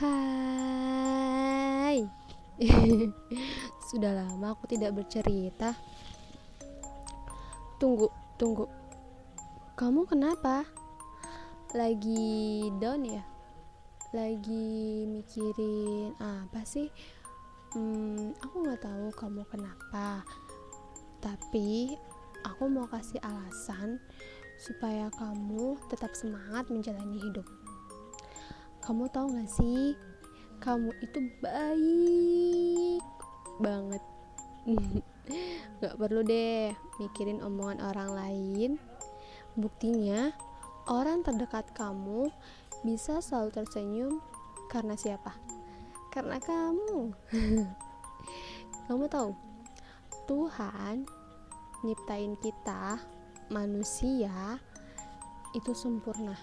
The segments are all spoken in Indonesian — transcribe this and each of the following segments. Hai. Sudah lama aku tidak bercerita. Tunggu. Kamu kenapa? Lagi down ya? Lagi mikirin apa sih? Aku gak tahu kamu kenapa. Tapi aku mau kasih alasan supaya kamu tetap semangat menjalani hidup. Kamu tahu gak sih? Kamu itu baik banget. Gak perlu deh mikirin omongan orang lain. Buktinya, orang terdekat kamu bisa selalu tersenyum karena siapa? Karena kamu. Kamu tahu, Tuhan nyiptain kita manusia itu sempurna.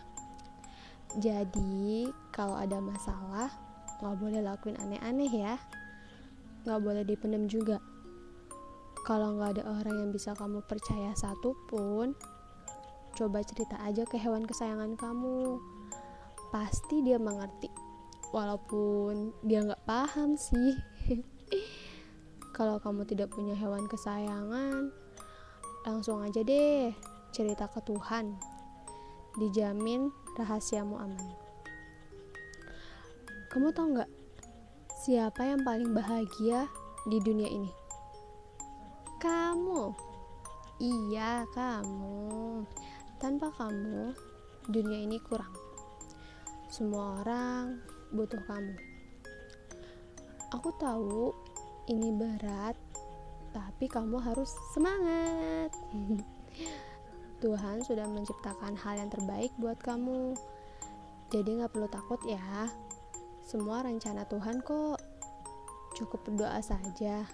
Jadi kalau ada masalah, gak boleh lakuin aneh-aneh ya. Gak boleh dipendam juga. Kalau gak ada orang yang bisa kamu percaya satu pun, coba cerita aja ke hewan kesayangan kamu. Pasti dia mengerti. Walaupun dia gak paham sih. Kalau kamu tidak punya hewan kesayangan, langsung aja deh cerita ke Tuhan. Dijamin rahasiamu aman. Kamu tahu gak siapa yang paling bahagia di dunia ini? Kamu. Iya, kamu. Tanpa kamu, dunia ini kurang. Semua orang butuh kamu. Aku tahu ini berat, tapi kamu harus semangat. Tuhan sudah menciptakan hal yang terbaik buat kamu. Jadi gak perlu takut ya. Semua rencana Tuhan kok. Cukup berdoa saja.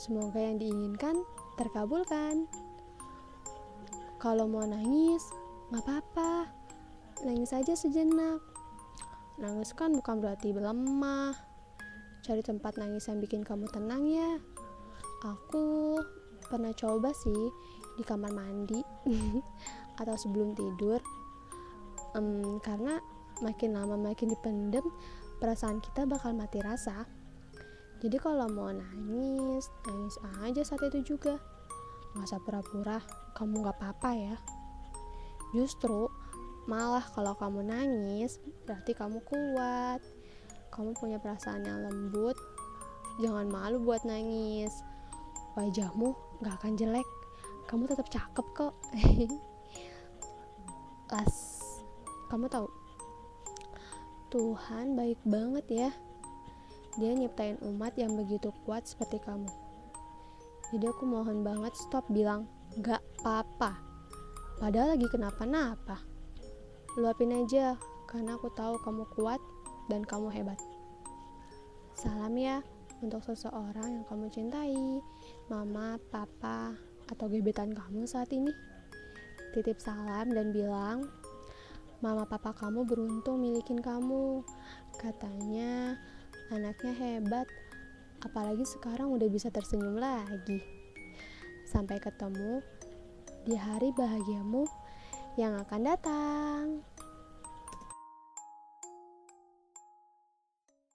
Semoga yang diinginkan terkabulkan. Kalau mau nangis, gak apa-apa. Nangis aja sejenak. Nangis kan bukan berarti berlemah. Cari tempat nangis yang bikin kamu tenang ya. Aku pernah coba sih di kamar mandi atau sebelum tidur. Karena makin lama makin dipendem, perasaan kita bakal mati rasa. Jadi kalau mau nangis, nangis aja saat itu juga. Gak usah pura-pura, kamu gak apa-apa ya. Justru, malah kalau kamu nangis, berarti kamu kuat. Kamu punya perasaan yang lembut. Jangan malu buat nangis. Wajahmu gak akan jelek. Kamu tetap cakep kok. Kamu tahu, Tuhan baik banget ya. Dia nyiptain umat yang begitu kuat seperti kamu. Jadi aku mohon banget stop bilang gak apa-apa padahal lagi kenapa-napa. Luapin aja, karena aku tahu kamu kuat dan kamu hebat. Salam ya untuk seseorang yang kamu cintai, mama, papa, atau gebetan kamu saat ini. Titip salam dan bilang, mama papa kamu beruntung milikin kamu. Katanya anaknya hebat, apalagi sekarang udah bisa tersenyum lagi. Sampai ketemu di hari bahagiamu yang akan datang.